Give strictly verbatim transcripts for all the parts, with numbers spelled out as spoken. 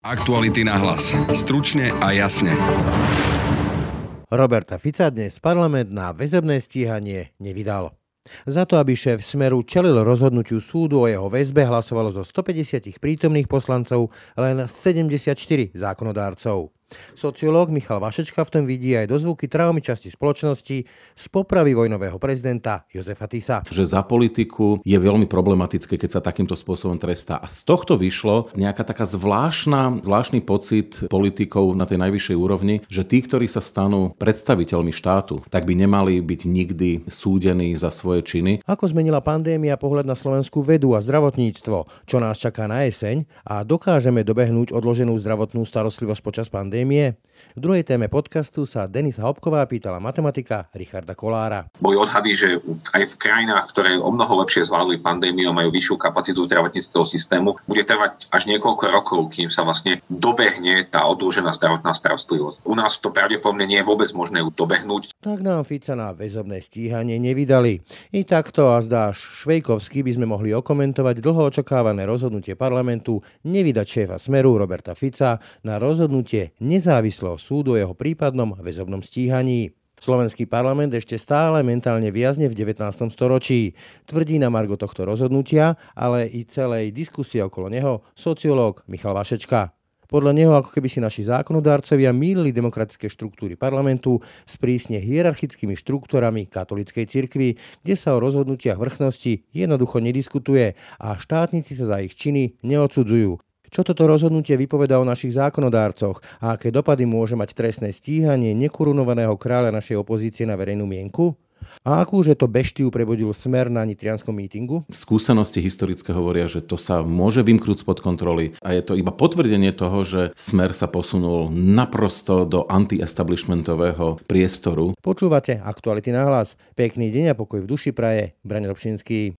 Aktuality Nahlas. Stručne a jasne. Roberta Fica dnes parlament na väzobné stíhanie nevydal. Za to, aby šéf Smeru čelil rozhodnutiu súdu o jeho väzbe, hlasovalo zo stopäťdesiat prítomných poslancov len sedemdesiatštyri zákonodárcov. Sociológ Michal Vašečka v tom vidí aj dozvuky traumy časti spoločnosti z popravy vojnového prezidenta Jozefa Tisa. Že za politiku je veľmi problematické, keď sa takýmto spôsobom trestá. A z tohto vyšlo nejaká taká zvláštna, zvláštny pocit politikov na tej najvyššej úrovni, že tí, ktorí sa stanú predstaviteľmi štátu, tak by nemali byť nikdy súdení za svoje činy. Ako zmenila pandémia pohľad na slovenskú vedu a zdravotníctvo, čo nás čaká na jeseň a dokážeme dobehnúť odloženú zdravotnú starostlivosť počas pandémie? V druhej téme podcastu sa Denisa Hopková pýtala matematika Richarda Kollára. Boli odhady, že aj v krajinách, ktoré o mnoho lepšie zvládli pandémiu, majú vyššiu kapacitu zdravotníckeho systému, bude trvať až niekoľko rokov, kým sa vlastne dobehne tá odložená zdravotná starostlivosť. U nás to pravdepodobne nie je vôbec možné dobehnúť. Tak nám Fica na väzobné stíhanie nevydali. I takto a zdá Švejkovský by sme mohli okomentovať dlho očakávané rozhodnutie parlamentu nevydať šéfa Smeru Roberta Fica na rozhodnutie nezávislého súdu o jeho prípadnom väzobnom stíhaní. Slovenský parlament ešte stále mentálne viazne v devätnástom storočí, tvrdí na margo tohto rozhodnutia, ale i celej diskusie okolo neho sociológ Michal Vašečka. Podľa neho, ako keby si naši zákonodárcovia mýlili demokratické štruktúry parlamentu s prísne hierarchickými štruktúrami katolíckej cirkvi, kde sa o rozhodnutiach vrchnosti jednoducho nediskutuje a štátnici sa za ich činy neodsudzujú. Čo toto rozhodnutie vypovedá o našich zákonodárcoch a aké dopady môže mať trestné stíhanie nekorunovaného kráľa našej opozície na verejnú mienku? A akúže to beštiu prebudil Smer na nitrianskom mítingu? Skúsenosti historické hovoria, že to sa môže vymknúť spod kontroly a je to iba potvrdenie toho, že Smer sa posunul naprosto do anti-establishmentového priestoru. Počúvate Aktuality Nahlas. Pekný deň a pokoj v duši praje Braňo Dobšinský.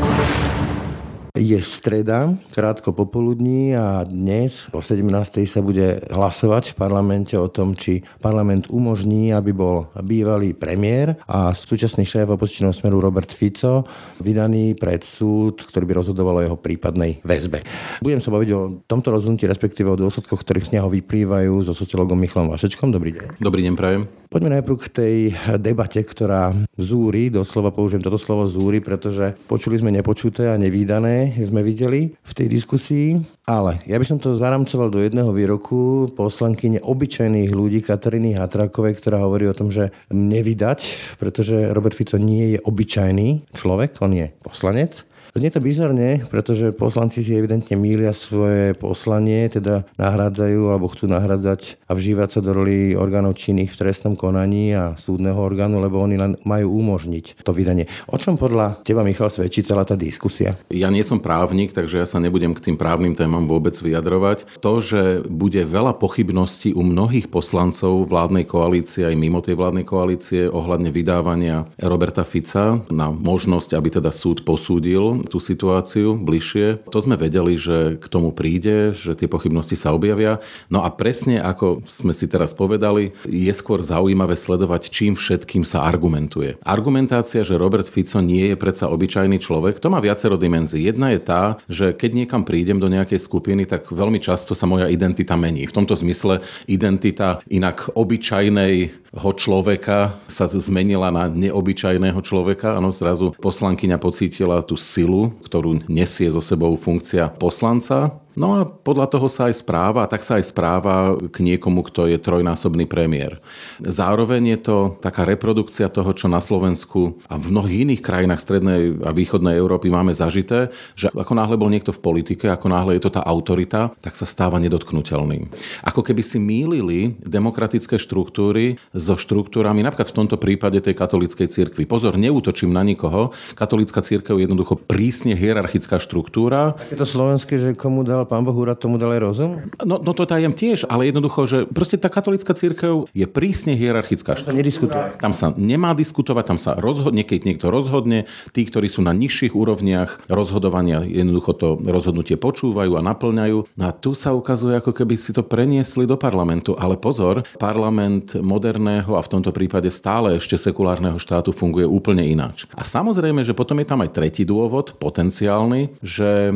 Je streda, krátko popoludní a dnes o sedemnástej sa bude hlasovať v parlamente o tom, či parlament umožní, aby bol bývalý premiér a súčasný šéf opozičného Smeru Robert Fico vydaný pred súd, ktorý by rozhodoval o jeho prípadnej väzbe. Budem sa baviť o tomto rozhodnutí, respektíve o dôsledkoch, ktorých z neho vyplývajú so sociológom Michalom Vašečkom. Dobrý deň. Dobrý deň, prajem. Poďme najprv k tej debate, ktorá zúri, doslova použijem toto slovo zúri, pretože počuli sme nepočuté a nevídané, sme videli v tej diskusii, ale ja by som to zaramcoval do jedného výroku poslankyne obyčajných ľudí Kataríny Hatrákovej, ktorá hovorí o tom, že nevydať, pretože Robert Fico nie je obyčajný človek, on je poslanec. Znie to bizarne, pretože poslanci si evidentne mýlia svoje poslanie, teda nahrádzajú alebo chcú nahradzať a vžívať sa do roli orgánov činných v trestnom konaní a súdneho orgánu, lebo oni len majú umožniť to vydanie. O čom podľa teba, Michal, svedčí celá tá diskusia? Ja nie som právnik, takže ja sa nebudem k tým právnym témam vôbec vyjadrovať. To, že bude veľa pochybností u mnohých poslancov vládnej koalície aj mimo tej vládnej koalície ohľadne vydávania Roberta Fica na možnosť, aby teda súd posúdil tú situáciu bližšie. To sme vedeli, že k tomu príde, že tie pochybnosti sa objavia. No a presne ako sme si teraz povedali, je skôr zaujímavé sledovať, čím všetkým sa argumentuje. Argumentácia, že Robert Fico nie je predsa obyčajný človek, to má viacero dimenzií. Jedna je tá, že keď niekam prídem do nejakej skupiny, tak veľmi často sa moja identita mení. V tomto zmysle identita inak obyčajného človeka sa zmenila na neobyčajného človeka. Áno, zrazu poslankyňa pocítila tú silu, ktorú nesie so sebou funkcia poslanca. No a podľa toho sa aj správa, tak sa aj správa k niekomu, kto je trojnásobný premiér. Zároveň je to taká reprodukcia toho, čo na Slovensku a v mnohých iných krajinách strednej a východnej Európy máme zažité, že ako náhle bol niekto v politike, ako náhle je to tá autorita, tak sa stáva nedotknuteľným. Ako keby si mýlili demokratické štruktúry so štruktúrami, napríklad v tomto prípade tej katolíckej cirkvi. Pozor, neútočím na nikoho. Katolícka cirkev je jednoducho prísne hierarchická štruktúra. Také to slovenské, že komu dal ale Pán Boh úrad tomu dal aj rozum? No, no to tajem tiež, ale jednoducho, že proste tá katolícka cirkev je prísne hierarchická. Tam sa nediskutuje. Tam sa nemá diskutovať, tam sa rozhodne, keď niekto rozhodne, tí, ktorí sú na nižších úrovniach rozhodovania, jednoducho to rozhodnutie počúvajú a naplňajú. No a tu sa ukazuje, ako keby si to preniesli do parlamentu, ale pozor, parlament moderného a v tomto prípade stále ešte sekulárneho štátu funguje úplne ináč. A samozrejme, že potom je tam aj tretí dôvod, potenciálny, že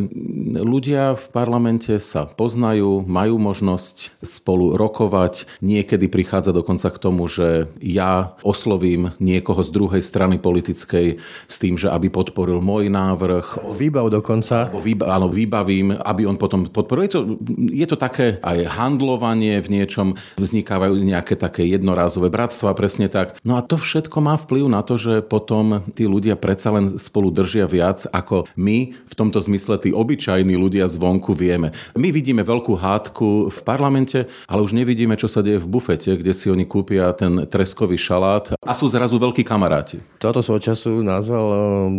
ľudia v parlamente sa poznajú, majú možnosť spolu rokovať. Niekedy prichádza dokonca k tomu, že ja oslovím niekoho z druhej strany politickej s tým, že aby podporil môj návrh. Výbav dokonca. Výba, áno, vybavím, aby on potom podporil. Je to, je to také aj handlovanie v niečom. Vznikávajú nejaké také jednorázové bratstva, presne tak. No a to všetko má vplyv na to, že potom tí ľudia predsa len spolu držia viac ako my. V tomto zmysle tí obyčajní ľudia zvonku vieme. My vidíme veľkú hádku v parlamente, ale už nevidíme, čo sa deje v bufete, kde si oni kúpia ten treskový šalát a sú zrazu veľkí kamaráti. Toto svoj času nazval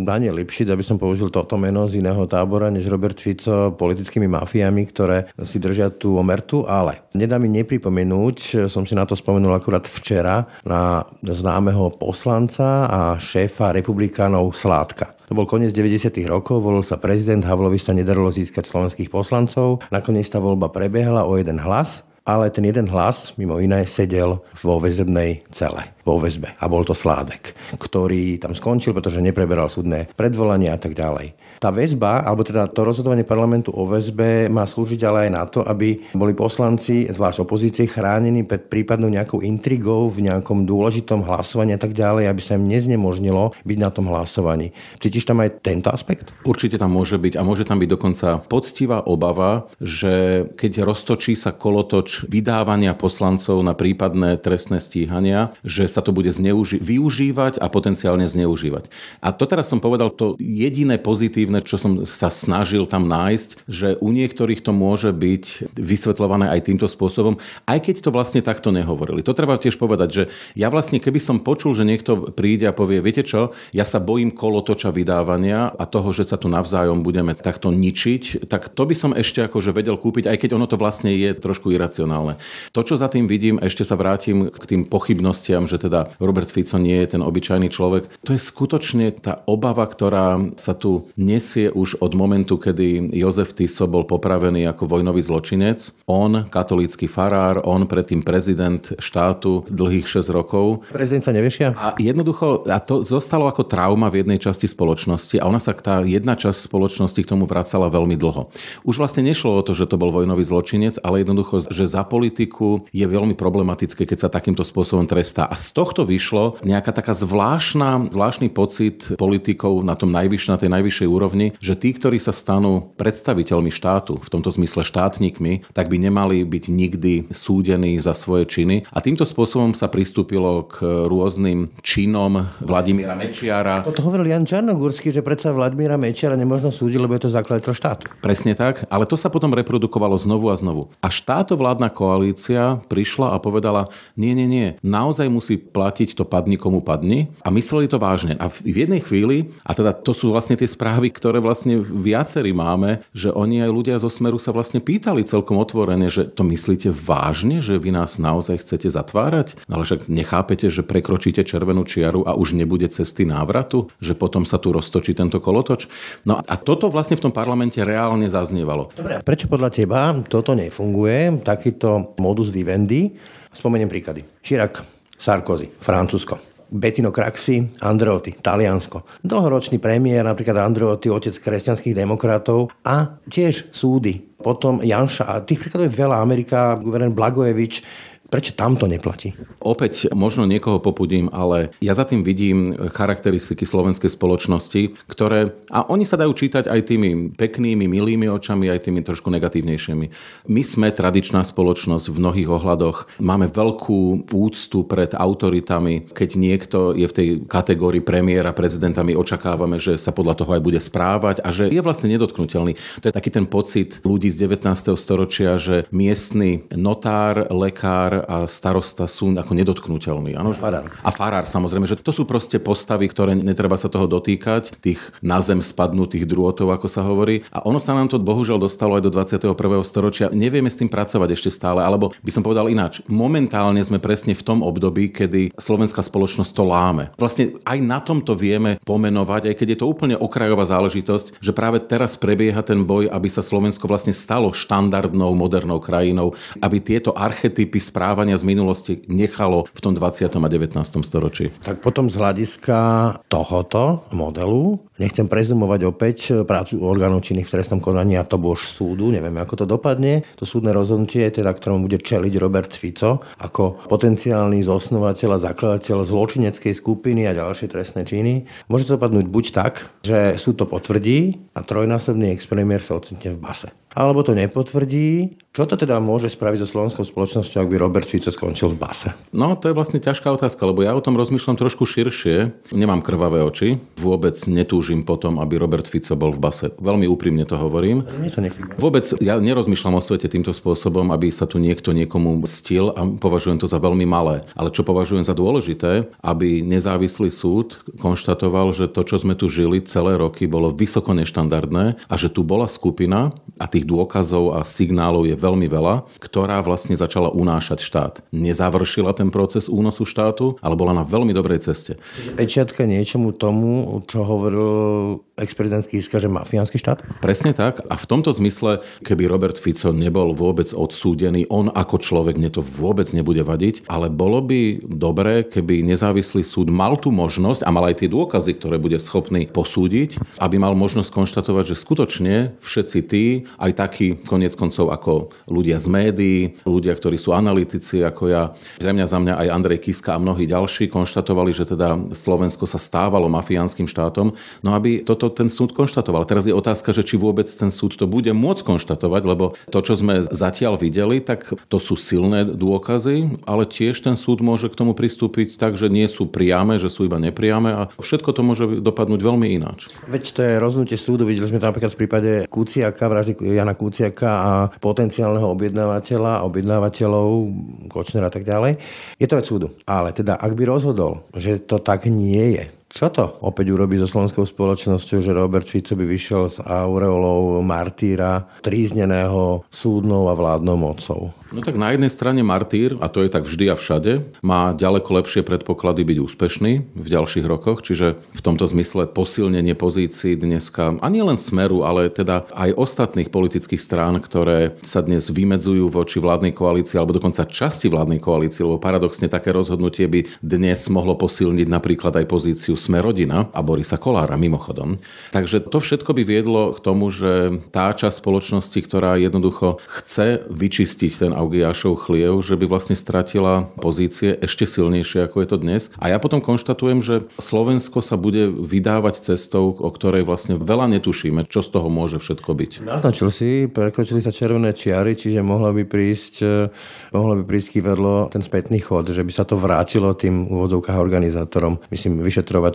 Daniel Lipšic, aby som použil toto meno z iného tábora než Robert Fico, politickými mafiami, ktoré si držia tú omertu, ale nedá mi nepripomenúť, som si na to spomenul akurát včera, na známeho poslanca a šéfa republikánov Sládka. To bol koniec deväťdesiatych rokov, volil sa prezident, Havlovi sa nedarilo získať slovenských poslancov. Nakoniec tá voľba prebehla o jeden hlas, ale ten jeden hlas, mimo iné, sedel vo väzebnej cele, vo väzbe. A bol to Sládek, ktorý tam skončil, pretože nepreberal súdne predvolanie a tak ďalej. Tá väzba, alebo teda to rozhodovanie parlamentu o väzbe má slúžiť ale aj na to, aby boli poslanci, zvlášť opozície, chránení pred prípadnou nejakou intrigou v nejakom dôležitom hlasovaní a tak ďalej, aby sa im neznemožnilo byť na tom hlasovaní. Cítiš tam aj tento aspekt? Určite tam môže byť a môže tam byť dokonca poctivá obava, že keď roztočí sa kolotoč vydávania poslancov na prípadné trestné stíhania, že sa to bude zneuži- využívať a potenciálne zneužívať. A to teraz som povedal to jediné pozitívne, čo som sa snažil tam nájsť, že u niektorých to môže byť vysvetľované aj týmto spôsobom, aj keď to vlastne takto nehovorili. To treba tiež povedať, že ja vlastne, keby som počul, že niekto príde a povie, viete čo, ja sa bojím kolotoča vydávania a toho, že sa tu navzájom budeme takto ničiť, tak to by som ešte akože vedel kúpiť, aj keď ono to vlastne je trošku iracionálne. To, čo za tým vidím, ešte sa vrátim k tým pochybnostiam, že teda Robert Fico nie je ten obyčajný človek. To je skutočne tá obava, ktorá sa tu nesie už od momentu, kedy Jozef Tiso bol popravený ako vojnový zločinec. On, katolícky farár, on predtým prezident štátu dlhých šesť rokov. Prezident sa nevyšia? A jednoducho, a to zostalo ako trauma v jednej časti spoločnosti a ona sa tá jedna časť spoločnosti k tomu vracala veľmi dlho. Už vlastne nešlo o to, že to bol vojnový zločinec, ale jednoducho, že za politiku je veľmi problematické, keď sa takýmto spôsobom trestá. A z tohto vyšlo nejaká taká zvláštna, zvláštny pocit politikov na tom najvyššej, na tej najvyššej úrovni, že tí, ktorí sa stanú predstaviteľmi štátu, v tomto zmysle štátnikmi, tak by nemali byť nikdy súdení za svoje činy. A týmto spôsobom sa pristúpilo k rôznym činom Vladimíra Mečiara. To hovoril Jan Čarnogurský, že predsa Vladimíra Mečiara nemôžno súdiť, lebo je to zakladateľ štátu. Presne tak, ale to sa potom reprodukovalo znovu a znovu. A štátovládna koalícia prišla a povedala: "Nie, nie, nie, naozaj musí platiť to padni komu padni." A mysleli to vážne. A v jednej chvíli, a teda to sú vlastne tie správy, ktoré vlastne viacerí máme, že oni aj ľudia zo Smeru sa vlastne pýtali celkom otvorene, že to myslíte vážne, že vy nás naozaj chcete zatvárať? Ale však nechápete, že prekročíte červenú čiaru a už nebude cesty návratu? Že potom sa tu roztočí tento kolotoč? No a toto vlastne v tom parlamente reálne zaznievalo. Dobre, prečo podľa teba toto nefunguje? Takýto modus vivendi? Spomeniem príklady. Chirac, Sarkozy, Francúzsko. Bettino Craxi, Andreotti, Taliansko. Dlhoročný premiér, napríklad Andreotti, otec kresťanských demokratov a tiež súdy. Potom Janša, a tých príkladov je veľa, Amerika, guvernér Blagojevič. Prečo tam to neplatí? Opäť možno niekoho popudím, ale ja za tým vidím charakteristiky slovenskej spoločnosti, ktoré, a oni sa dajú čítať aj tými peknými, milými očami, aj tými trošku negatívnejšími. My sme tradičná spoločnosť v mnohých ohľadoch. Máme veľkú úctu pred autoritami. Keď niekto je v tej kategórii premiéra, prezidenta, my očakávame, že sa podľa toho aj bude správať a že je vlastne nedotknutelný. To je taký ten pocit ľudí z devätnásteho storočia, že miestny notár, lekár, farár a starosta sú ako nedotknuteľní. Áno? A farár. A farár, samozrejme, že to sú proste postavy, ktoré netreba sa toho dotýkať, tých na zem spadnutých drôtov, ako sa hovorí. A ono sa nám to bohužiaľ dostalo aj do dvadsiateho prvého storočia. Nevieme s tým pracovať ešte stále, alebo by som povedal ináč. Momentálne sme presne v tom období, kedy slovenská spoločnosť to láme. Vlastne aj na tomto vieme pomenovať, aj keď je to úplne okrajová záležitosť, že práve teraz prebieha ten boj, aby sa Slovensko vlastne stalo štandardnou modernou krajinou, aby tieto archetypy správania z minulosti nechalo v tom dvadsiatom a devätnástom storočí. Tak potom z hľadiska tohoto modelu, nechcem prezumovať opäť prácu orgánov činných v trestnom konaní a to bož súdu, neviem ako to dopadne, to súdne rozhodnutie, teda ktorému bude čeliť Robert Fico ako potenciálny zosnovateľ a zakladateľ zločineckej skupiny a ďalšie trestné činy. Môže to dopadnúť buď tak, že súd to potvrdí a trojnásobný expremiér sa ocitne v base. Alebo to nepotvrdí. Čo to teda môže spraviť so slovenskou spoločnosťou, ak by Robert Fico skončil v base? No, to je vlastne ťažká otázka, lebo ja o tom rozmýšľam trošku širšie. Nemám krvavé oči. Vôbec netúžim potom, aby Robert Fico bol v base. Veľmi úprimne to hovorím. To Vôbec ja nerozmýšľam o svete týmto spôsobom, aby sa tu niekto niekomu stil a považujem to za veľmi malé. Ale čo považujem za dôležité, aby nezávislý súd konštatoval, že to, čo sme tu žili celé roky, bolo vysoko neštandardné a že tu bola skupina a tých dôkazov a signálov je veľmi veľa, ktorá vlastne začala unášať štát. Nezavršila ten proces únosu štátu, ale bola na veľmi dobrej ceste. Pečiatka niečomu tomu, čo hovoril ex-prezident Kiska, že mafiánsky štát? Presne tak. A v tomto zmysle, keby Robert Fico nebol vôbec odsúdený, on ako človek mne to vôbec nebude vadiť, ale bolo by dobré, keby nezávislý súd mal tú možnosť a mal aj tie dôkazy, ktoré bude schopný posúdiť, aby mal možnosť konštatovať, že skutočne všetci tí, aj takí koniec koncov ako ľudia z médií, ľudia, ktorí sú analytici ako ja, pre mňa za mňa aj Andrej Kiska a mnohí ďalší konštatovali, že teda Slovensko sa stávalo mafiánskym štátom, no aby toto ten súd konštatoval. Teraz je otázka, že či vôbec ten súd to bude môcť konštatovať, lebo to, čo sme zatiaľ videli, tak to sú silné dôkazy, ale tiež ten súd môže k tomu pristúpiť tak, že nie sú priame, že sú iba nepriame a všetko to môže dopadnúť veľmi ináč. Veď to je rozhodnutie súdu, videli sme to napríklad v prípade Kuciaka, vraždy Jana Kuciaka a potenciálneho objednávateľa, objednávateľov, Kočnera a tak ďalej. Je to vec súdu. Ale teda, ak by rozhodol, že to tak nie je, čo to opäť urobí so slovenskou spoločnosťou, že Robert Fico by vyšiel s aureolou martýra, trízneného súdnou a vládnou mocou? No tak na jednej strane martýr, a to je tak vždy a všade, má ďaleko lepšie predpoklady byť úspešný v ďalších rokoch, čiže v tomto zmysle posilnenie pozícií dneska, a nie len Smeru, ale teda aj ostatných politických strán, ktoré sa dnes vymedzujú voči vládnej koalícii, alebo dokonca časti vládnej koalície, lebo paradoxne také rozhodnutie by dnes mohlo posilniť napríklad aj pozíciu Sme Rodina a Borisa Kolára mimochodom. Takže to všetko by viedlo k tomu, že tá časť spoločnosti, ktorá jednoducho chce vyčistiť ten Augiášov chliev, že by vlastne stratila pozície ešte silnejšie, ako je to dnes. A ja potom konštatujem, že Slovensko sa bude vydávať cestou, o ktorej vlastne veľa netušíme, čo z toho môže všetko byť. Naznačil si, prekročili sa červené čiary, čiže mohla by prísť, mohla by prísť kyvadlo, ten spätný chod, že by sa to vrátilo tým úvodzovkách organizátorom, myslím, vyšetrovať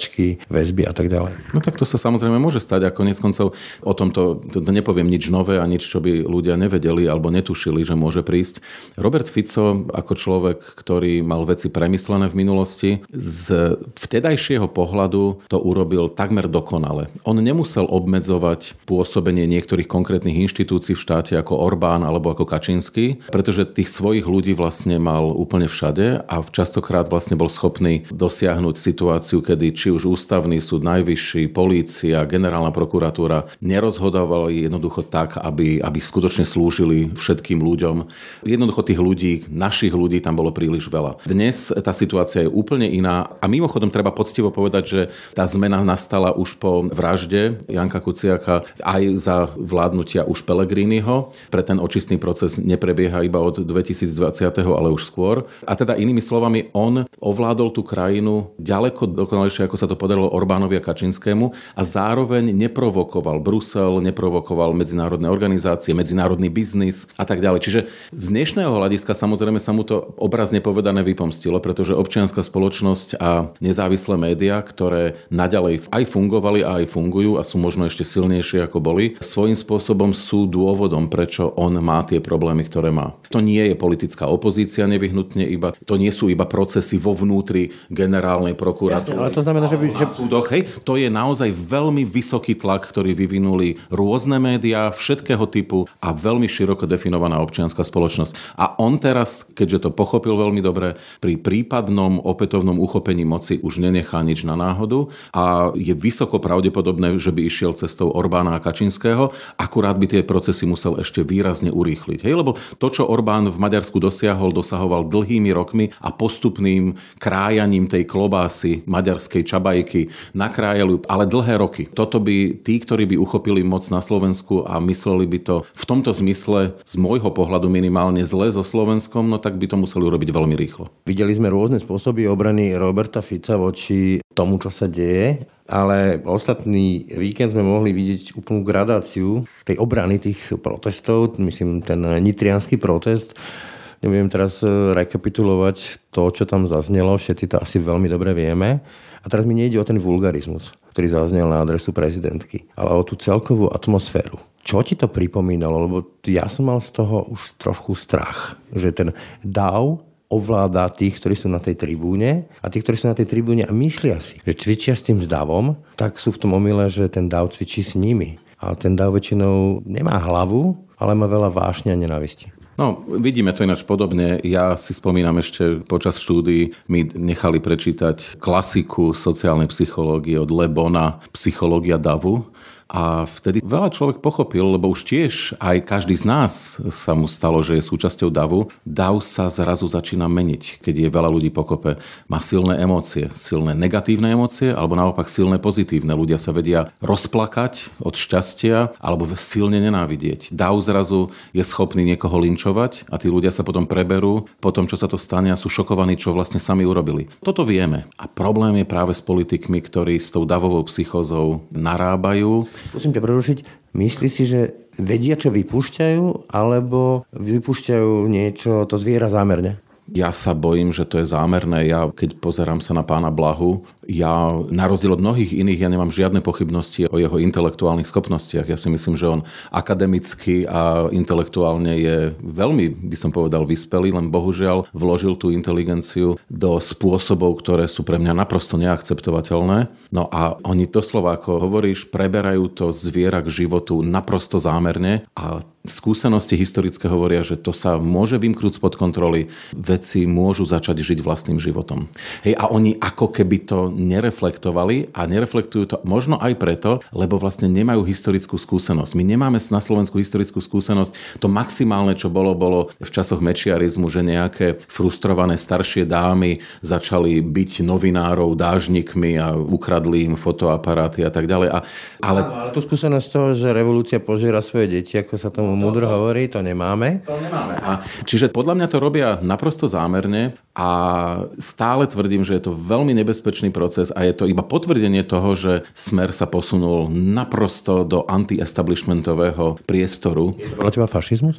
väzby a tak ďalej. No tak to sa samozrejme môže stať a koniec koncov o tomto to nepoviem nič nové a nič, čo by ľudia nevedeli alebo netušili, že môže prísť. Robert Fico ako človek, ktorý mal veci premyslené v minulosti, z vtedajšieho pohľadu to urobil takmer dokonale. On nemusel obmedzovať pôsobenie niektorých konkrétnych inštitúcií v štáte ako Orbán alebo ako Kačínsky, pretože tých svojich ľudí vlastne mal úplne všade a častokrát vlastne bol schopný dosiahnuť situáciu, kedy či už ústavný súd, najvyšší, polícia, generálna prokuratúra nerozhodovali jednoducho tak, aby, aby skutočne slúžili všetkým ľuďom. Jednoducho tých ľudí, našich ľudí tam bolo príliš veľa. Dnes tá situácia je úplne iná a mimochodom treba poctivo povedať, že tá zmena nastala už po vražde Janka Kuciaka aj za vládnutia už Pellegriniho. Pre ten očistný proces neprebieha iba od dvetisícdvadsať, ale už skôr. A teda inými slovami, on ovládol tú krajinu ďaleko dokonalejšie, ako sa to podarilo Orbánovi a Kačinskému a zároveň neprovokoval Brusel, neprovokoval medzinárodné organizácie, medzinárodný biznis a tak ďalej. Čiže z dnešného hľadiska samozrejme sa mu to obrazne povedané vypomstilo, pretože občianska spoločnosť a nezávislé médiá, ktoré naďalej aj fungovali a aj fungujú a sú možno ešte silnejšie ako boli, svojím spôsobom sú dôvodom, prečo on má tie problémy, ktoré má. To nie je politická opozícia nevyhnutne iba, to nie sú iba procesy vo vnútri generálnej prokuratúry. Ale to znamená, že by, že... súdoch, hej, to je naozaj veľmi vysoký tlak, ktorý vyvinuli rôzne médiá všetkého typu a veľmi široko definovaná občianska spoločnosť. A on teraz, keďže to pochopil veľmi dobre, pri prípadnom opätovnom uchopení moci už nenechá nič na náhodu a je vysoko pravdepodobné, že by išiel cestou Orbána a Kačínskeho, akurát by tie procesy musel ešte výrazne urýchliť. Hej, lebo to, čo Orbán v Maďarsku dosiahol, dosahoval dlhými rokmi a postupným krájaním tej klobásy maďarskej čabajky nakrájali, ale dlhé roky. Toto by tí, ktorí by uchopili moc na Slovensku a mysleli by to v tomto zmysle z môjho pohľadu minimálne zle so Slovenskom, no tak by to museli urobiť veľmi rýchlo. Videli sme rôzne spôsoby obrany Roberta Fica voči tomu, čo sa deje, ale ostatný víkend sme mohli vidieť úplnú gradáciu tej obrany tých protestov, myslím ten nitriansky protest. Nebudem teraz rekapitulovať to, čo tam zaznelo, všetci to asi veľmi dobre vieme. A teraz mi nejde o ten vulgarizmus, ktorý zaznel na adresu prezidentky, ale o tú celkovú atmosféru. Čo ti to pripomínalo? Lebo ja som mal z toho už trošku strach, že ten dáv ovláda tých, ktorí sú na tej tribúne a tí, ktorí sú na tej tribúne a myslia si, že cvičia s tým davom, tak sú v tom omyle, že ten dáv cvičí s nimi. A ten dáv väčšinou nemá hlavu, ale má veľa vášne a nenávisti. No, vidíme to ináč podobne. Ja si spomínam ešte počas štúdií mi nechali prečítať klasiku sociálnej psychológie od Lebona, Psychológia davu. A vtedy veľa človek pochopil, lebo už tiež aj každý z nás sa mu stalo, že je súčasťou davu. Dav sa zrazu začína meniť, keď je veľa ľudí pokope. Má silné emócie, silné negatívne emócie, alebo naopak silné pozitívne. Ľudia sa vedia rozplakať od šťastia, alebo silne nenávidieť. Dav zrazu je schopný niekoho linčovať a tí ľudia sa potom preberú po tom, čo sa to stane a sú šokovaní, čo vlastne sami urobili. Toto vieme. A problém je práve s politikmi, ktorí s tou davovou psychózou narábajú. Musím ťa prerušiť. Myslí si, že vedia, čo vypúšťajú, alebo vypúšťajú niečo, to zviera zámerne? Ja sa bojím, že to je zámerné. Ja, keď pozerám sa na pána Blahu, ja na rozdiel od mnohých iných, ja nemám žiadne pochybnosti o jeho intelektuálnych schopnostiach. Ja si myslím, že on akademicky a intelektuálne je veľmi, by som povedal, vyspelý, len bohužiaľ vložil tú inteligenciu do spôsobov, ktoré sú pre mňa naprosto neakceptovateľné. No a oni doslova, ako hovoríš, preberajú to zviera k životu naprosto zámerne a skúsenosti historické hovoria, že to sa môže vymknúť spod kontroly. Veci môžu začať žiť vlastným životom. Hej, a oni ako keby to nereflektovali a nereflektujú to možno aj preto, lebo vlastne nemajú historickú skúsenosť. My nemáme na Slovensku historickú skúsenosť. To maximálne, čo bolo, bolo v časoch mečiarizmu, že nejaké frustrované staršie dámy začali byť novinárov dážnikmi a ukradli im fotoaparáty a tak ďalej. A, ale... ale tú skúsenosť toho, že revolúcia požiera svoje deti, ako sa tomu múdro hovorí, to nemáme. To nemáme. A čiže podľa mňa to robia naprosto zámerne a stále tvrdím, že je to veľmi nebezpečný proces a je to iba potvrdenie toho, že Smer sa posunul naprosto do anti-establishmentového priestoru. Je to pre teba fašizmus?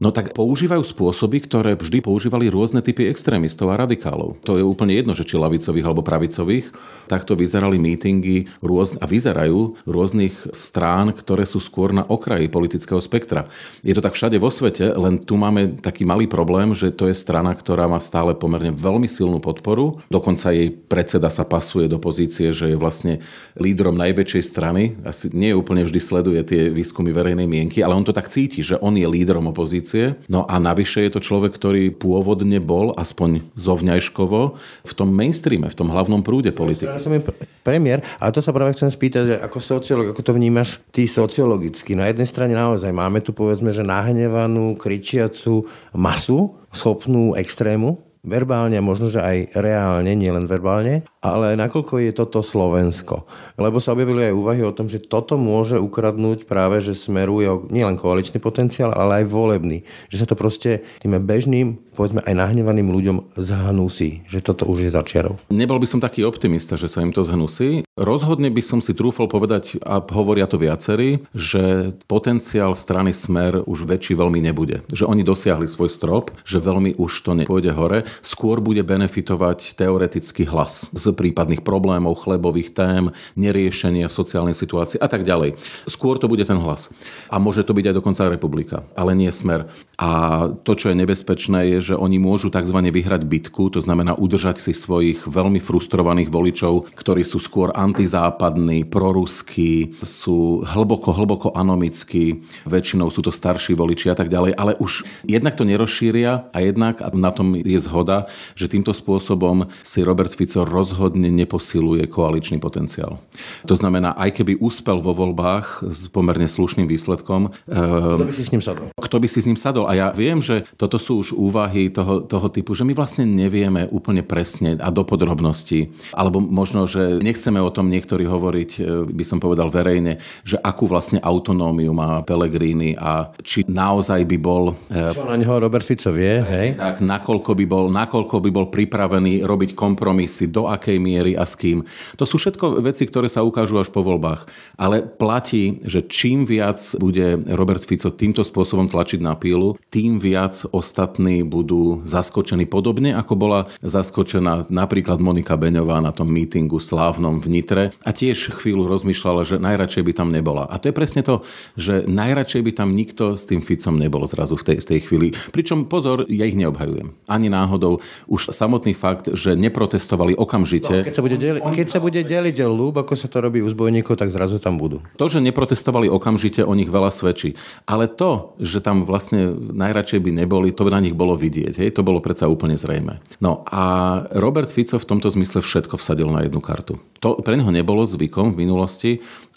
No tak používajú spôsoby, ktoré vždy používali rôzne typy extrémistov a radikálov. To je úplne jedno, že či ľavicových alebo pravicových. Takto vyzerali mítingy rôz... a vyzerajú rôznych strán, ktoré sú skôr na okraji politického spektra. Je to tak všade vo svete, len tu máme taký malý problém, že to je strana, ktorá má stále pomerne veľmi silnú podporu. Dokonca jej predseda sa pasuje do pozície, že je vlastne lídrom najväčšej strany. Asi nie úplne vždy sleduje tie výskumy verejnej mienky, ale on to tak cíti, že on je lídrom opozície. No a navyše je to človek, ktorý pôvodne bol, aspoň zovňajškovo, v tom mainstreame, v tom hlavnom prúde politiky. Ja som je premiér, ale to sa práve chcem spýtať, že ako sociológ, ako to vnímaš ty sociologicky? Na jednej strane naozaj máme tu povedzme, že nahnevanú, kričiacu masu, schopnú extrému, verbálne a možno, že aj reálne, nielen verbálne. ale nakoľko je toto Slovensko? Lebo sa objavili aj úvahy o tom, že toto môže ukradnúť práve, že smeruje nielen koaličný potenciál, ale aj volebný. Že sa to proste tým bežným, povedzme aj nahnevaným ľuďom zhnusí, že toto už je za čiarou. Nebol by som taký optimista, že sa im to zhnusí. Rozhodne by som si trúfol povedať, a hovoria to viacerí, že potenciál strany Smer už väčší veľmi nebude. Že oni dosiahli svoj strop, že veľmi už to nepôjde hore. Skôr bude benefitovať teoretický hlas z prípadných problémov, chlebových tém, neriešenia sociálnej situácie a tak ďalej. Skôr to bude ten hlas. A môže to byť aj dokonca republika, ale nie Smer. A to, čo je nebezpečné, je, že oni môžu tzv. Vyhrať bitku, to znamená udržať si svojich veľmi frustrovaných voličov, ktorí sú skôr antizápadní, proruskí, sú hlboko, hlboko anomickí, väčšinou sú to starší voliči a tak ďalej, ale už jednak to nerozšíria a jednak, a na tom je zhoda, že týmto spôsobom si Robert Fico rozhodne neposiluje koaličný potenciál. To znamená, aj keby úspel vo voľbách s pomerne slušným výsledkom... Kto by si s ním sadol? Kto by si s ním sadol? A ja viem, že toto sú už úvahy toho, toho typu, že my vlastne nevieme úplne presne a do podrobností, alebo možno, že nechceme o tom niektorí hovoriť, by som povedal verejne, že akú vlastne autonómiu má Pellegrini a či naozaj by bol... Čo na ňoho Robert Fico vie, hej? Tak, nakoľko by bol, nakoľko by bol pripravený robiť kompromisy, do akej miery a s kým. To sú všetko veci, ktoré sa ukážu až po voľbách. Ale platí, že čím viac bude Robert Fico týmto spôsobom tlačiť na pílu, tým viac ostatní budú zaskočení podobne, ako bola zaskočená napríklad Monika Beňová na tom mítingu slávnom v Nitre a tiež chvíľu rozmýšľala, že najradšej by tam nebola. A to je presne to, že najradšej by tam nikto s tým Ficom nebol zrazu v tej, v tej chvíli. Pričom pozor, ja ich neobhajujem. Ani náhodou. Už samotný fakt, že neprotestovali okamžite. No, keď sa bude deliť, keď sa bude deliť ľúb, ako sa to robí u zbojníkov, tak zrazu tam budú. To, že neprotestovali okamžite, o nich veľa svedčí. Ale to, že tam vlastne najradšej by neboli, to na nich bolo vidieť. Hej? To bolo predsa úplne zrejmé. No a Robert Fico v tomto zmysle všetko vsadil na jednu kartu. To pre neho nebolo zvykom v minulosti,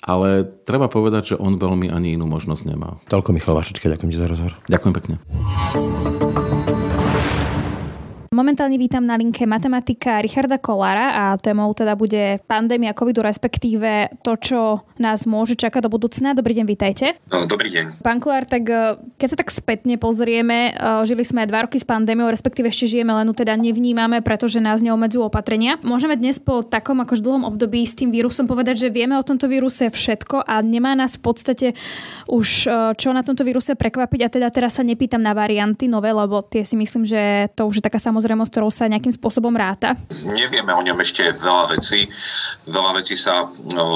ale treba povedať, že on veľmi ani inú možnosť nemá. Toľko Michal Vašečka, ďakujem ti za rozhovor. Ďakujem pekne. Momentálne vítam na linke matematika Richarda Kollára a témou teda bude pandémia covidu, respektíve to, čo nás môže čakať do budúcna. Dobrý deň, vítajte. No, dobrý deň. Pán Kollár, tak keď sa tak spätne pozrieme, žili sme dva roky s pandémiou, respektíve ešte žijeme, len teda nevnímame, pretože nás neobmedzujú opatrenia. Môžeme dnes po takom akož dlhom období s tým vírusom povedať, že vieme o tomto víruse všetko a nemá nás v podstate už čo na tomto víruse prekvapiť, a teda teraz sa nepýtam na varianty nové, lebo tie si myslím, že to už je taká samozrejmosť, s ktorou sa nejakým spôsobom ráta? Nevieme o ňom ešte veľa vecí. Veľa vecí sa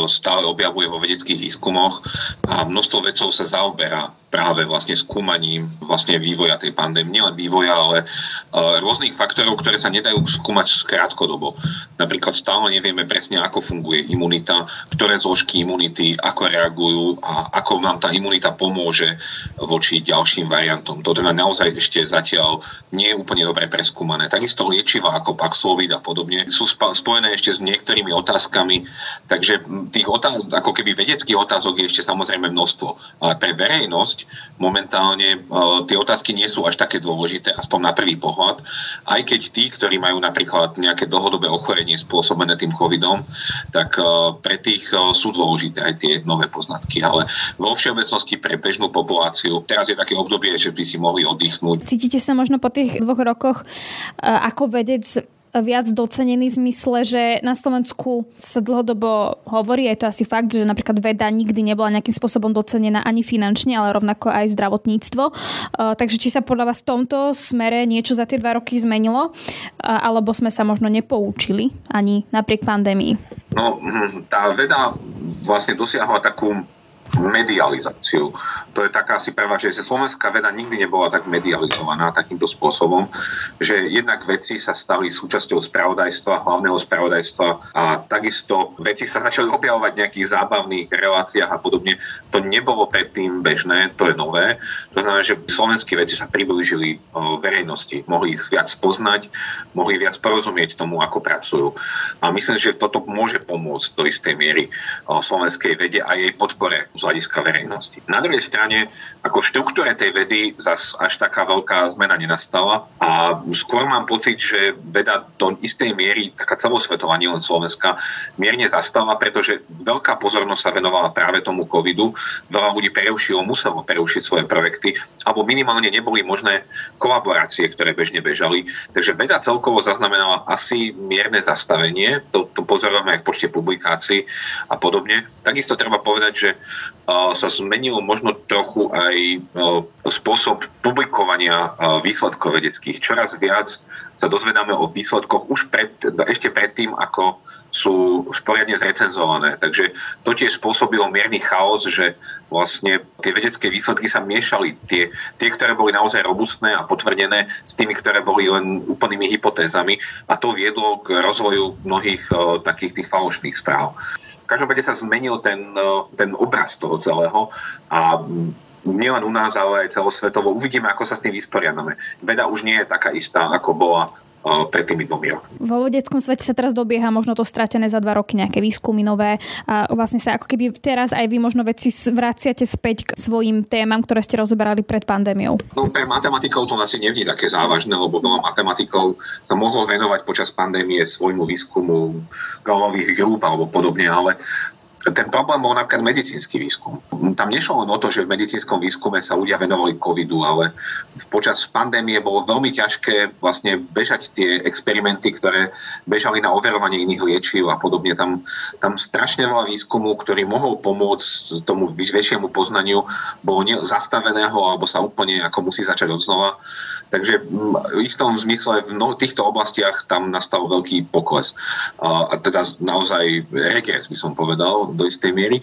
stále objavuje vo vedeckých výskumoch a množstvo vedcov sa zaoberá práve vlastne skúmaním vlastne vývoja tej pandémie, nielen vývoja, ale rôznych faktorov, ktoré sa nedajú skúmať krátkodobo. Napríklad stále nevieme presne, ako funguje imunita, ktoré zložky imunity, ako reagujú a ako nám tá imunita pomôže voči ďalším variantom. To teda naozaj ešte zatiaľ nie je úplne dobre preskúmané. Takisto liečiva ako Paxlovid a podobne sú spojené ešte s niektorými otázkami, takže tých otázok, ako keby vedeckých otázok je ešte samozrejme množstvo. Ale pre verejnosť momentálne uh, tie otázky nie sú až také dôležité, aspoň na prvý pohľad. Aj keď tí, ktorí majú napríklad nejaké dlhodobé ochorenie spôsobené tým covidom, tak uh, pre tých uh, sú dôležité aj tie nové poznatky. Ale vo všeobecnosti pre bežnú populáciu teraz je také obdobie, že by si mohli oddychnúť. Cítite sa možno po tých dvoch rokoch uh, ako vedec viac docenený v zmysle, že na Slovensku sa dlhodobo hovorí, aj to asi fakt, že napríklad veda nikdy nebola nejakým spôsobom docenená ani finančne, ale rovnako aj zdravotníctvo. Takže či sa podľa vás v tomto smere niečo za tie dva roky zmenilo, alebo sme sa možno nepoučili ani napriek pandémii? No, tá veda vlastne dosiahla takú medializáciu. To je taká asi prvá, že slovenská veda nikdy nebola tak medializovaná takýmto spôsobom, že jednak veci sa stali súčasťou spravodajstva, hlavného spravodajstva, a takisto veci sa začali objavovať v nejakých zábavných reláciách a podobne. To nebolo predtým bežné, to je nové. To znamená, že slovenské veci sa priblížili verejnosti. Mohli ich viac poznať, mohli viac porozumieť tomu, ako pracujú. A myslím, že toto môže pomôcť do istej miery slovenskej vede a jej podpore z hľadiska verejnosti. Na druhej strane, ako v štruktúre tej vedy zas až taká veľká zmena nenastala a skôr mám pocit, že veda do istej miery, taká celosvetová, nielen Slovenska, mierne zastala, pretože veľká pozornosť sa venovala práve tomu covidu. Veľa ľudí prerušilo, muselo prerušiť svoje projekty, alebo minimálne neboli možné kolaborácie, ktoré bežne bežali. Takže veda celkovo zaznamenala asi mierne zastavenie, to, to pozorujeme aj v počte publikácií a podobne. Takisto treba povedať, že uh, sa zmenil možno trochu aj uh, spôsob publikovania uh, výsledkov vedeckých. Čoraz viac sa dozvedáme o výsledkoch už pred, ešte predtým, ako sú sporiadne zrecenzované. Takže to tiež spôsobilo mierny chaos, že vlastne tie vedecké výsledky sa miešali. Tie, tie, ktoré boli naozaj robustné a potvrdené, s tými, ktoré boli len úplnými hypotézami. A to viedlo k rozvoju mnohých uh, takých tých falošných správ. V každom prípade sa zmenil ten, uh, ten obraz toho celého a nielen u nás, ale aj celosvetovo. Uvidíme, ako sa s tým vysporiadame. Veda už nie je taká istá, ako bola pred tými dvomi rokmi. Vo vedeckom svete sa teraz dobieha možno to stratené za dva roky, nejaké výskumy nové a vlastne sa ako keby teraz aj vy možno veci vraciate späť k svojim témam, ktoré ste rozoberali pred pandémiou. No pre matematikov to asi nevní také závažné, lebo veľa matematikov sa mohlo venovať počas pandémie svojmu výskumu galových hrúb alebo podobne, ale ten problém bol napríklad medicínsky výskum. Tam nešlo len o to, že v medicínskom výskume sa ľudia venovali covidu, ale počas pandémie bolo veľmi ťažké vlastne bežať tie experimenty, ktoré bežali na overovanie iných liečiv a podobne. Tam, tam strašne veľa výskumu, ktorý mohol pomôcť tomu väčšiemu poznaniu, bolo zastaveného alebo sa úplne ako musí začať odznova. Takže v istom zmysle v týchto oblastiach tam nastal veľký pokles. A teda naozaj regres by som povedal, do istej miery.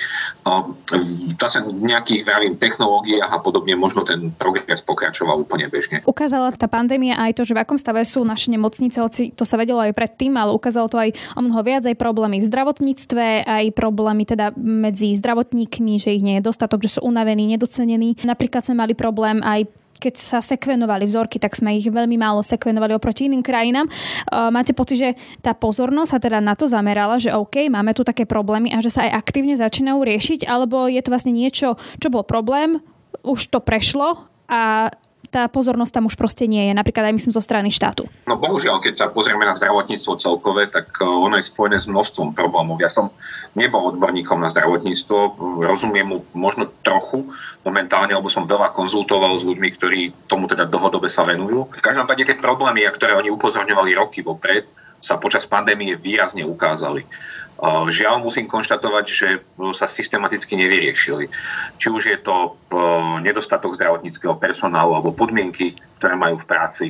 Zase v nejakých vravým technológiách a podobne možno ten progres pokračoval úplne bežne. Ukázala tá pandémia aj to, že v akom stave sú naše nemocnice, to sa vedelo aj predtým, ale ukázalo to aj o mnoho viac, aj problémy v zdravotníctve, aj problémy teda medzi zdravotníkmi, že ich nie je dostatok, že sú unavení, nedocenení. Napríklad sme mali problém aj keď sa sekvenovali vzorky, tak sme ich veľmi málo sekvenovali oproti iným krajinám. Máte pocit, že tá pozornosť sa teda na to zamerala, že OK, máme tu také problémy a že sa aj aktívne začínajú riešiť, alebo je to vlastne niečo, čo bol problém, už to prešlo a tá pozornosť tam už proste nie je, napríklad aj myslím zo strany štátu. No bohužiaľ, keď sa pozrieme na zdravotníctvo celkové, tak ono je spojené s množstvom problémov. Ja som nebol odborníkom na zdravotníctvo, rozumiem mu možno trochu momentálne, lebo som veľa konzultoval s ľuďmi, ktorí tomu teda dlhodobé sa venujú. V každom prípade tie problémy, ktoré oni upozorňovali roky vopred, sa počas pandémie výrazne ukázali. Žiaľ, musím konštatovať, že sa systematicky nevyriešili. Či už je to nedostatok zdravotníckeho personálu alebo podmienky, ktoré majú v práci,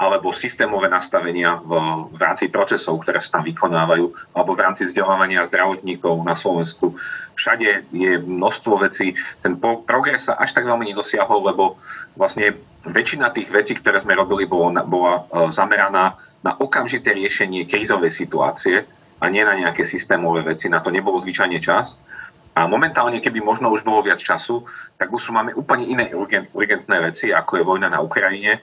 alebo systémové nastavenia v, v rámci procesov, ktoré sa tam vykonávajú, alebo v rámci vzdelávania zdravotníkov na Slovensku. Všade je množstvo vecí. Ten progres sa až tak veľmi nedosiahol, lebo vlastne väčšina tých vecí, ktoré sme robili, bola, bola zameraná na okamžité riešenie krízovej situácie, a nie na nejaké systémové veci. Na to nebol zvyčajne čas. A momentálne, keby možno už bolo viac času, tak už máme úplne iné urgent, urgentné veci, ako je vojna na Ukrajine.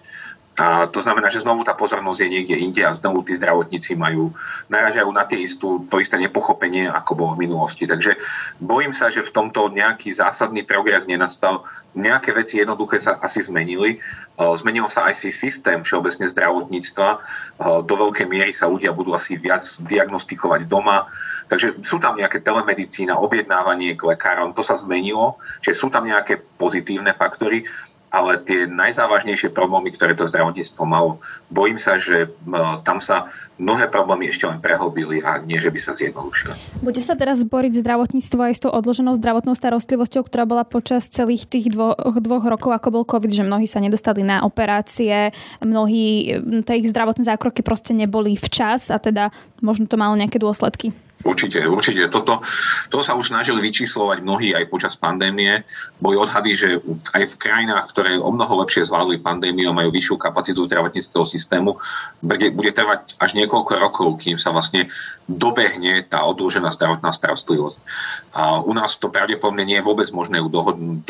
A to znamená, že znovu tá pozornosť je niekde inde a znovu tí zdravotníci majú, naražajú na tie istú, to isté nepochopenie, ako bolo v minulosti. Takže bojím sa, že v tomto nejaký zásadný progres nenastal. Nejaké veci jednoduché sa asi zmenili. Zmenil sa aj si systém všeobecne zdravotníctva. Do veľkej miery sa ľudia budú asi viac diagnostikovať doma. Takže sú tam nejaké telemedicína, objednávanie k lekárom, to sa zmenilo. Čiže sú tam nejaké pozitívne faktory, ale tie najzávažnejšie problémy, ktoré to zdravotníctvo malo, bojím sa, že tam sa mnohé problémy ešte len prehlbili a nie, že by sa zjednodušilo. Bude sa teraz boriť zdravotníctvo aj s tou odloženou zdravotnou starostlivosťou, ktorá bola počas celých tých dvo, dvoch rokov, ako bol COVID, že mnohí sa nedostali na operácie, mnohí, tie ich zdravotné zákroky proste neboli včas a teda možno to malo nejaké dôsledky. Určite, určite. Toto to sa už snažili vyčíslovať mnohí aj počas pandémie. Boli odhady, že aj v krajinách, ktoré o mnoho lepšie zvládli pandémiu, majú vyššiu kapacitu zdravotníckeho systému, bude trvať až niekoľko rokov, kým sa vlastne dobehne tá odložená zdravotná starostlivosť. A u nás to pravdepodobne nie je vôbec možné ju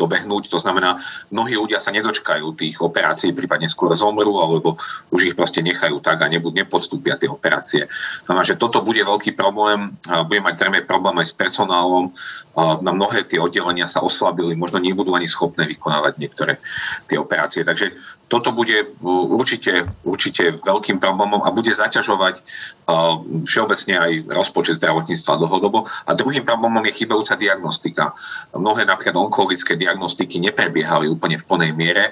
dobehnúť. To znamená, mnohí ľudia sa nedočkajú tých operácií, prípadne skôr zomru, alebo už ich proste nechajú tak a nepodstúpia tie operácie. Znamená, že toto bude veľký problém. bude mať zrejme problém aj s personálom. Na mnohé tie oddelenia sa oslabili, možno nebudú ani schopné vykonávať niektoré tie operácie. Takže toto bude určite, určite veľkým problémom a bude zaťažovať všeobecne aj rozpočet zdravotníctva dlhodobo. A druhým problémom je chybajúca diagnostika. Mnohé napríklad onkologické diagnostiky neprebiehali úplne v plnej miere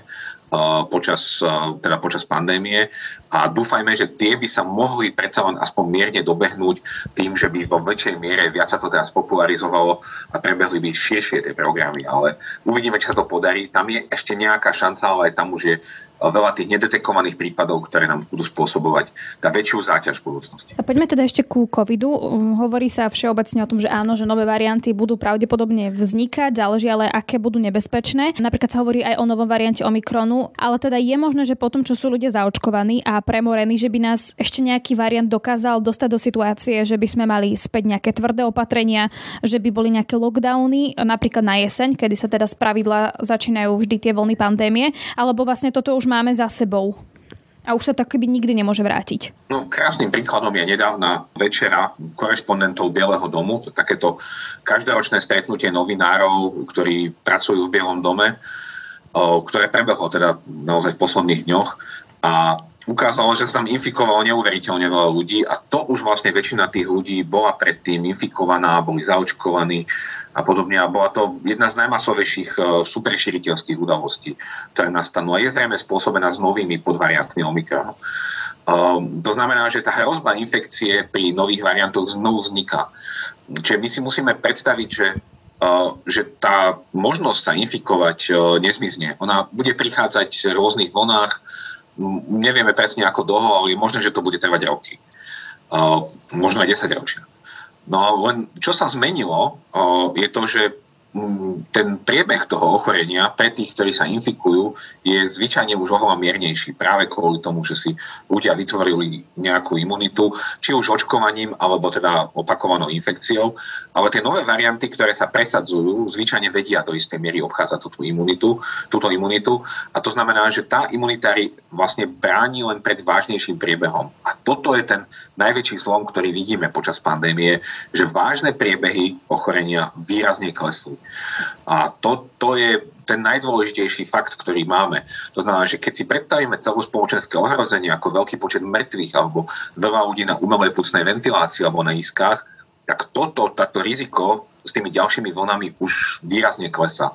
počas, teda počas pandémie a dúfajme, že tie by sa mohli predsa len aspoň mierne dobehnúť tým, že by vo väčšej miere viac sa to teraz popularizovalo a prebehli by širšie tie programy, ale uvidíme, či sa to podarí. Tam je ešte nejaká šanca, ale aj tam už je veľa tých nedetekovaných prípadov, ktoré nám budú spôsobovať tá väčšiu záťaž v budúcnosti. A poďme teda ešte ku covidu. Hovorí sa všeobecne o tom, že áno, že nové varianty budú pravdepodobne vznikať, záleží ale aké budú nebezpečné. Napríklad sa hovorí aj o novom variante Omikronu, ale teda je možné, že potom, čo sú ľudia zaočkovaní a premorení, že by nás ešte nejaký variant dokázal dostať do situácie, že by sme mali späť nejaké tvrdé opatrenia, že by boli nejaké lockdowny, napríklad na jeseň, kedy sa teda spravidla začínajú vždy tie vlny pandémie, alebo vlastne toto už máme za sebou a už sa to akoby nikdy nemôže vrátiť. No, krásnym príkladom je nedávna večera korešpondentov Bieleho domu, to takéto každoročné stretnutie novinárov, ktorí pracujú v Bielom dome, ktoré prebehlo teda naozaj v posledných dňoch a ukázalo, že sa tam infikovalo neuveriteľne veľa ľudí a to už vlastne väčšina tých ľudí bola predtým infikovaná, boli zaočkovaní a podobne. A bola to jedna z najmasovejších superširiteľských udalostí, ktoré nastanú. A je zrejme spôsobená s novými podvariantmi Omikronu. Um, to znamená, že tá hrozba infekcie pri nových variantoch znovu vzniká. Čiže my si musíme predstaviť, že že tá možnosť sa infikovať nezmizne. Ona bude prichádzať v rôznych vlnách. Nevieme presne ako dlho, ale je možné, že to bude trvať roky. Možno aj desaťročia. No a len čo sa zmenilo, je to, že ten priebeh toho ochorenia pre tých, ktorí sa infikujú, je zvyčajne už oveľa miernejší. Práve kvôli tomu, že si ľudia vytvorili nejakú imunitu, či už očkovaním, alebo teda opakovanou infekciou. Ale tie nové varianty, ktoré sa presadzujú, zvyčajne vedia do istej miery obchádzať tú imunitu, túto imunitu. A to znamená, že tá imunita vlastne bráni len pred vážnejším priebehom. A toto je ten najväčší zlom, ktorý vidíme počas pandémie, že vážne priebehy ochorenia výrazne klesli. A to, to je ten najdôležitejší fakt, ktorý máme. To znamená, že keď si predstavíme celú spoločenské ohrozenie ako veľký počet mŕtvych alebo veľa ľudí na umelej pľucnej ventilácii alebo na iskách, tak toto, táto riziko s tými ďalšími vlnami už výrazne klesá.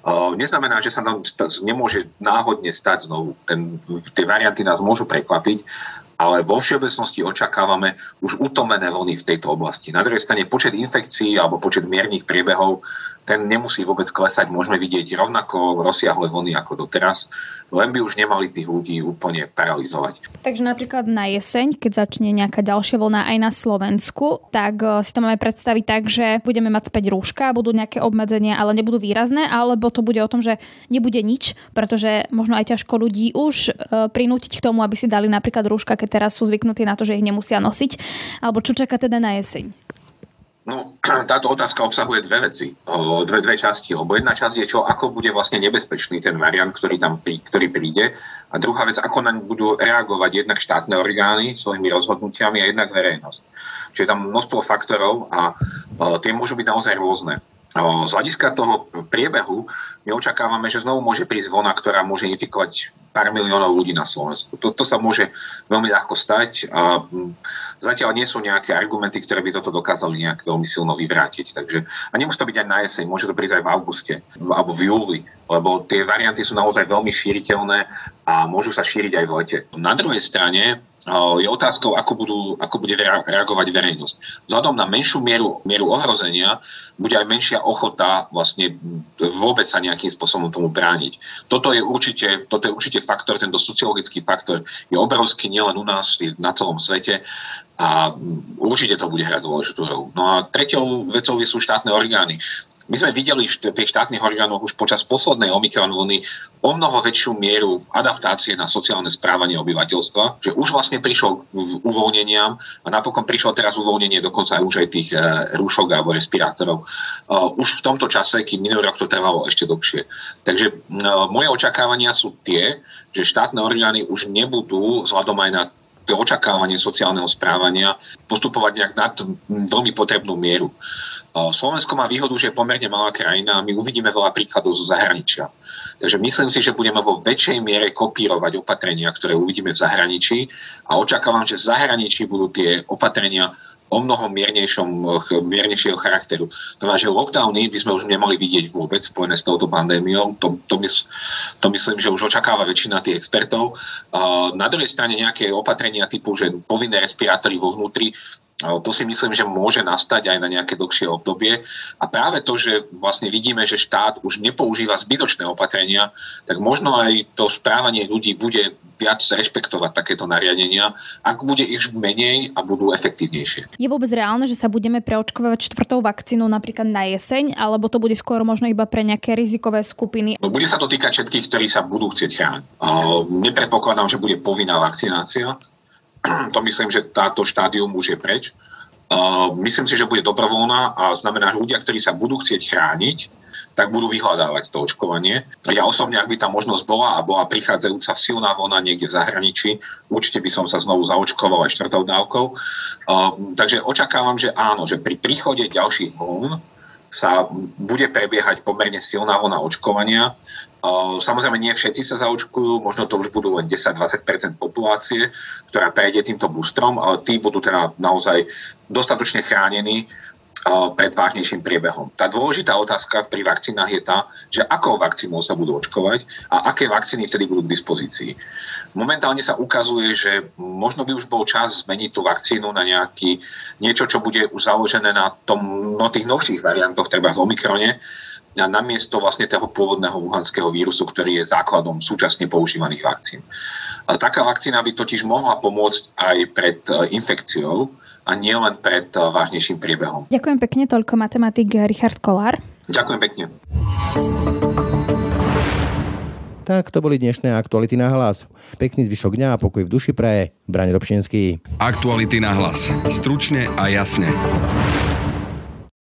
Uh, neznamená, že sa nám sta- nemôže náhodne stať znovu. Ten, tie varianty nás môžu prekvapiť, ale vo všeobecnosti očakávame už utomené vlny v tejto oblasti. Na druhej strane počet infekcií alebo počet miernych priebehov, ten nemusí vôbec klesať. Môžeme vidieť rovnako rozsiahle vlny ako doteraz, len by už nemali tých ľudí úplne paralyzovať. Takže napríklad na jeseň, keď začne nejaká ďalšia vlna aj na Slovensku, tak si to máme predstaviť tak, že budeme mať späť rúška, budú nejaké obmedzenia, ale nebudú výrazné, alebo to bude o tom, že nebude nič, pretože možno aj ťažko ľudí už prinútiť k tomu, aby si dali napríklad rúška, keď teraz sú zvyknutí na to, že ich nemusia nosiť, alebo čo čaká teda na jeseň? No, táto otázka obsahuje dve veci, dve, dve časti, lebo jedna časť je čo, ako bude vlastne nebezpečný ten variant, ktorý tam ktorý príde, a druhá vec, ako naň budú reagovať jednak štátne orgány svojimi rozhodnutiami a jednak verejnosť. Čiže tam množstvo faktorov a tie môžu byť naozaj rôzne. Z hľadiska toho priebehu my očakávame, že znovu môže prísť vlna, ktorá môže infikovať pár miliónov ľudí na Slovensku. Toto sa môže veľmi ľahko stať a zatiaľ nie sú nejaké argumenty, ktoré by toto dokázali nejak veľmi silno vyvrátiť. Takže, a nemusí to byť aj na jeseň, môže to prísť aj v auguste alebo v júli, lebo tie varianty sú naozaj veľmi šíriteľné a môžu sa šíriť aj v lete. Na druhej strane je otázkou, ako, budú, ako bude reagovať verejnosť. Vzhľadom na menšiu mieru, mieru ohrozenia bude aj menšia ochota vlastne vôbec sa nejakým spôsobom tomu brániť. Toto je určite, toto je určite faktor, tento sociologický faktor je obrovský nielen u nás, je na celom svete a určite to bude hrať dôležitú rolu. No a tretou vecou sú štátne orgány. My sme videli pri štátnych orgánoch už počas poslednej Omikron vlny o mnoho väčšiu mieru adaptácie na sociálne správanie obyvateľstva, že už vlastne prišlo k uvoľneniam a napokon prišlo teraz uvoľnenie dokonca aj už aj tých rúšok alebo respirátorov. Už v tomto čase, kým minulý rok to trvalo ešte dlhšie. Takže moje očakávania sú tie, že štátne orgány už nebudú vzhľadom aj na to očakávanie sociálneho správania postupovať nejak nad veľmi potrebnú mieru. Slovensko má výhodu, že je pomerne malá krajina a my uvidíme veľa príkladov zo zahraničia. Takže myslím si, že budeme vo väčšej miere kopírovať opatrenia, ktoré uvidíme v zahraničí a očakávam, že v zahraničí budú tie opatrenia o mnoho miernejšieho charakteru. To znamená, že lockdowny by sme už nemali vidieť vôbec spojené s touto pandémiou. To, to, mysl, to myslím, že už očakáva väčšina tých expertov. Na druhej strane nejaké opatrenia typu, že povinné respirátory vo vnútri, to si myslím, že môže nastať aj na nejaké dlhšie obdobie. A práve to, že vlastne vidíme, že štát už nepoužíva zbytočné opatrenia, tak možno aj to správanie ľudí bude viac rešpektovať takéto nariadenia, ak bude ich menej a budú efektívnejšie. Je vôbec reálne, že sa budeme preočkovať štvrtou vakcínou napríklad na jeseň, alebo to bude skôr možno iba pre nejaké rizikové skupiny? Bude sa to týkať všetkých, ktorí sa budú chcieť chrániť. Nepredpokladám, že bude povinná vakcinácia. To myslím, že táto štádium už je preč. Uh, myslím si, že bude dobrovoľná a znamená, že ľudia, ktorí sa budú chcieť chrániť, tak budú vyhľadávať to očkovanie. Ja osobne, ak by tá možnosť bola a bola prichádzajúca silná vlna niekde v zahraničí, určite by som sa znovu zaočkoval aj štvrtou dávkou. Uh, takže očakávam, že áno, že pri príchode ďalších vln sa bude prebiehať pomerne silná vlna očkovania. Samozrejme, nie všetci sa zaočkujú, možno to už budú len desať až dvadsať percent populácie, ktorá prejde týmto boostrom, ale tí budú teda naozaj dostatočne chránení pred vážnejším priebehom. Tá dôležitá otázka pri vakcínach je tá, že akou vakcínou sa budú očkovať a aké vakcíny vtedy budú k dispozícii. Momentálne sa ukazuje, že možno by už bol čas zmeniť tú vakcínu na nejaký niečo, čo bude už založené na tom, no tých novších variantoch, treba z Omikrone, a namiesto vlastne toho pôvodného wuhanského vírusu, ktorý je základom súčasne používaných vakcín. A taká vakcína by totiž mohla pomôcť aj pred infekciou a nielen pred vážnejším priebehom. Ďakujem pekne, toľko matematik Richard Kollár. Ďakujem pekne. Tak to boli dnešné Aktuality na hlas. Pekný zvyšok dňa a pokoj v duši praje Braňo Dobšinský. Aktuality na hlas. Stručne a jasne.